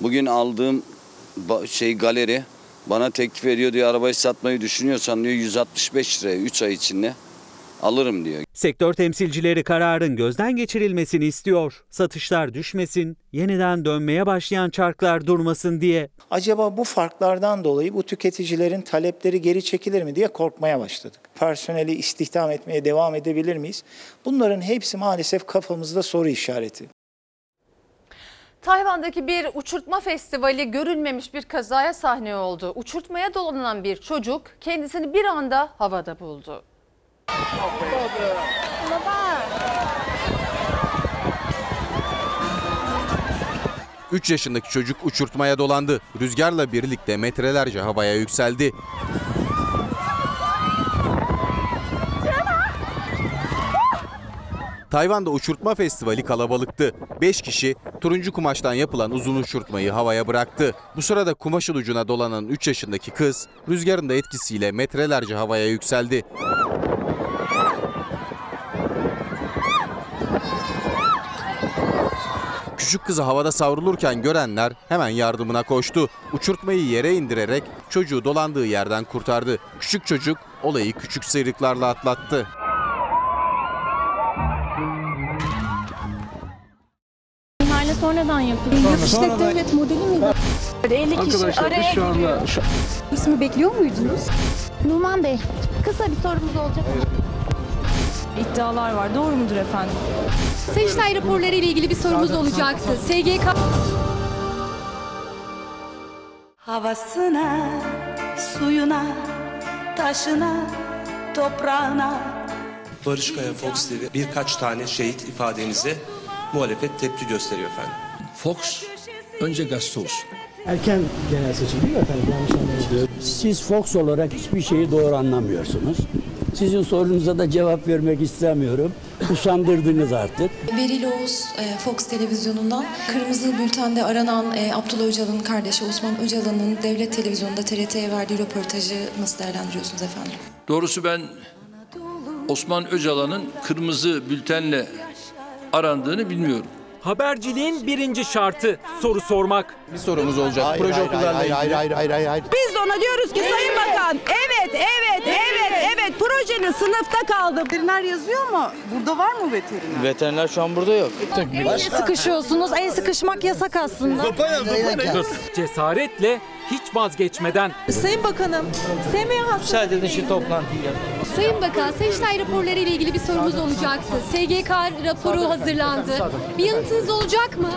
Bugün aldığım şey galeri bana teklif ediyor diyor, arabayı satmayı düşünüyorsan diyor yüz altmış beş liraya üç ay içinde alırım diyor. Sektör temsilcileri kararın gözden geçirilmesini istiyor. Satışlar düşmesin, yeniden dönmeye başlayan çarklar durmasın diye. Acaba bu farklardan dolayı bu tüketicilerin talepleri geri çekilir mi diye korkmaya başladık. Personeli istihdam etmeye devam edebilir miyiz? Bunların hepsi maalesef kafamızda soru işareti. Tayvan'daki bir uçurtma festivali görülmemiş bir kazaya sahne oldu. Uçurtmaya dolanan bir çocuk kendisini bir anda havada buldu. üç yaşındaki çocuk uçurtmaya dolandı. Rüzgarla birlikte metrelerce havaya yükseldi. Tayvan'da uçurtma festivali kalabalıktı. beş kişi turuncu kumaştan yapılan uzun uçurtmayı havaya bıraktı. Bu sırada kumaşın ucuna dolanan üç yaşındaki kız rüzgarın da etkisiyle metrelerce havaya yükseldi. Küçük kızı havada savrulurken görenler hemen yardımına koştu. Uçurtmayı yere indirerek çocuğu dolandığı yerden kurtardı. Küçük çocuk olayı küçük sıyrıklarla atlattı. İhale sonradan yapıldı. Yükseklik devlet modeli miydi? elli kişi araya giriyor. İsmi bekliyor muydunuz? Numan Bey, kısa bir sorumuz olacak. İddialar var. Doğru mudur efendim? Seçtay raporları ile ilgili bir sorumuz olacaktı. S G K havasına, suyuna, taşına, toprağına. Barış Kaya Fox T V birkaç tane şehit ifadenize muhalefet tepki gösteriyor efendim. Fox önce gazete olsun. Erken genel seçim değil mi efendim? Yanlış anlayabiliyorum. Siz Fox olarak hiçbir şeyi doğru anlamıyorsunuz. Sizin sorunuza da cevap vermek istemiyorum. Usandırdınız artık. Beril Oğuz Fox televizyonundan Kırmızı Bülten'de aranan Abdullah Öcalan'ın kardeşi Osman Öcalan'ın devlet televizyonunda T R T'ye verdiği röportajı nasıl değerlendiriyorsunuz efendim? Doğrusu ben Osman Öcalan'ın Kırmızı Bülten'le arandığını bilmiyorum. Haberciliğin birinci şartı soru sormak. Bir sorumuz olacak. Hayır, proje hayır, okullarla hayır, hayır, hayır, hayır, hayır, hayır. Biz de ona diyoruz ki evet. Sayın Bakan evet, evet, evet, evet, evet projenin sınıfta kaldı. Veteriner yazıyor mu? Burada var mı veteriner? Veteriner şu an burada yok. El sıkışıyorsunuz. El sıkışmak yasak aslında. Topaya, topaya. Cesaretle hiç vazgeçmeden. Sayın Bakanım, S M H hastalığı ile ilgili. Sayın Bakan, Seçtay raporları ile ilgili bir sorumuz olacaktı. S G K raporu hazırlandı. Bir yanıtınız olacak mı?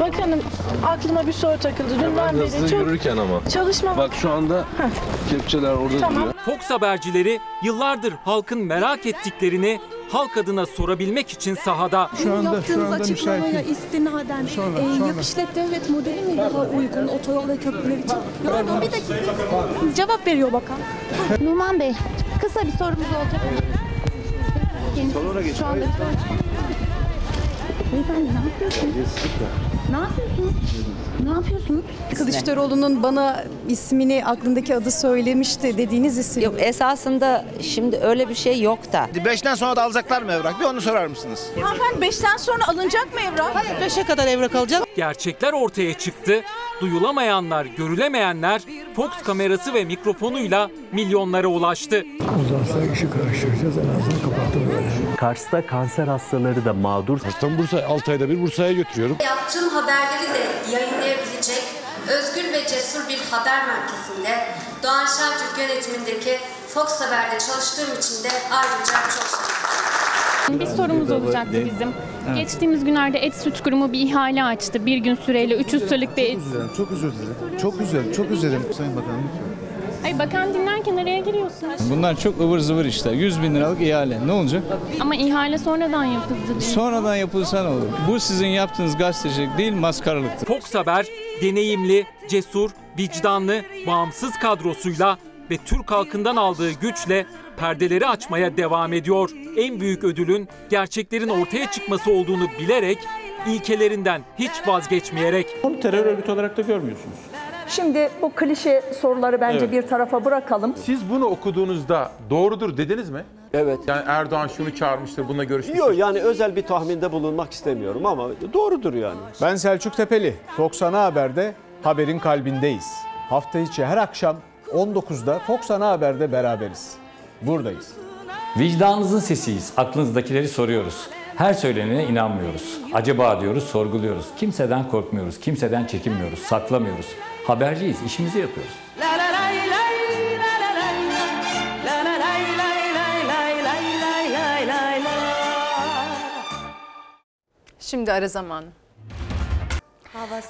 Bakanım, aklıma bir soru takıldı. Dünden beri çok ama. Çalışma. Bak şu anda kepçeler orada duruyor. Tamam. Fox habercileri yıllardır halkın merak ettiklerini halk adına sorabilmek için sahada. Şu anda, yaptığınız şu anda açıklamaya istinaden sonra, e, yapışlet devlet modeli mi daha uygun otoyol ve köprüler için? Pardon bir dakika. Cevap veriyor bakan. Numan Bey, kısa bir sorumuz olacak. Şu anda. Beyefendi ne yapıyorsunuz? Ne yapıyorsunuz? Ne yapıyorsunuz? Kılıçdaroğlu'nun bana ismini, aklındaki adı söylemişti dediğiniz isim. Yok esasında şimdi öyle bir şey yok da. Beşten sonra da alacaklar mı evrak? Bir onu sorar mısınız? Hanımefendi beşten sonra alınacak mı evrak? Hayır beşe kadar evrak alacak. Gerçekler ortaya çıktı. Duyulamayanlar, görülemeyenler Fox kamerası ve mikrofonuyla milyonlara ulaştı. Uzarsa işi karıştıracağız, en azından kapattım böyle. Kars'ta kanser hastaları da mağdur. Kars'tan Bursa, altı ayda bir Bursa'ya götürüyorum. Yaptığım haberleri de yayınlayabilecek özgür ve cesur bir haber merkezinde Doğan Şentürk yönetimindeki Fox Haber'de çalıştığım için de ayrıca çok mutluyum. Bir sorumuz olacaktı bizim. Evet. Geçtiğimiz günlerde et süt kurumu bir ihale açtı. Bir gün süreyle üç yüz liralık bir et. Çok özür dilerim. Çok özür dilerim. Çok özür dilerim Sayın Bakanım. Ay bakan dinlerken araya giriyorsunuz. Bunlar çok ıvır zıvır işte. yüz bin liralık ihale. Ne olacak? Ama ihale sonradan yapıldı. Sonradan yapılsa ne olur? Bu sizin yaptığınız gazetecilik değil, maskaralıktır. Fox Haber deneyimli, cesur, vicdanlı, bağımsız kadrosuyla ve Türk halkından aldığı güçle perdeleri açmaya devam ediyor. En büyük ödülün gerçeklerin ortaya çıkması olduğunu bilerek, ilkelerinden hiç vazgeçmeyerek. Onu terör örgütü olarak da görmüyorsunuz. Şimdi bu klişe soruları bence evet. bir tarafa bırakalım. Siz bunu okuduğunuzda doğrudur dediniz mi? Evet. Yani Erdoğan şunu çağırmıştır, bununla görüşmüştür. Yok yani özel bir tahminde bulunmak istemiyorum ama doğrudur yani. Ben Selçuk Tepeli. Fox Ana Haber'de haberin kalbindeyiz. Hafta içi her akşam on dokuzda Fox Ana Haber'de beraberiz. Buradayız. Vicdanınızın sesiyiz. Aklınızdakileri soruyoruz. Her söylenene inanmıyoruz. Acaba diyoruz, sorguluyoruz. Kimseden korkmuyoruz, kimseden çekinmiyoruz, saklamıyoruz. Haberciyiz, işimizi yapıyoruz. Şimdi ara zamanı.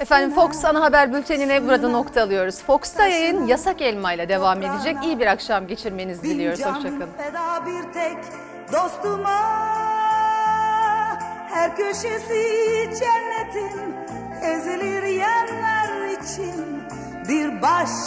Efendim Fox Ana Haber Bülteni'ne burada nokta alıyoruz. Fox'ta yayın Yasak Elma ile devam edecek. İyi bir akşam geçirmenizi diliyoruz. Hoşçakalın. Feda bir tek dostuma, her köşesi cennetin ezilir yerler için bir baş.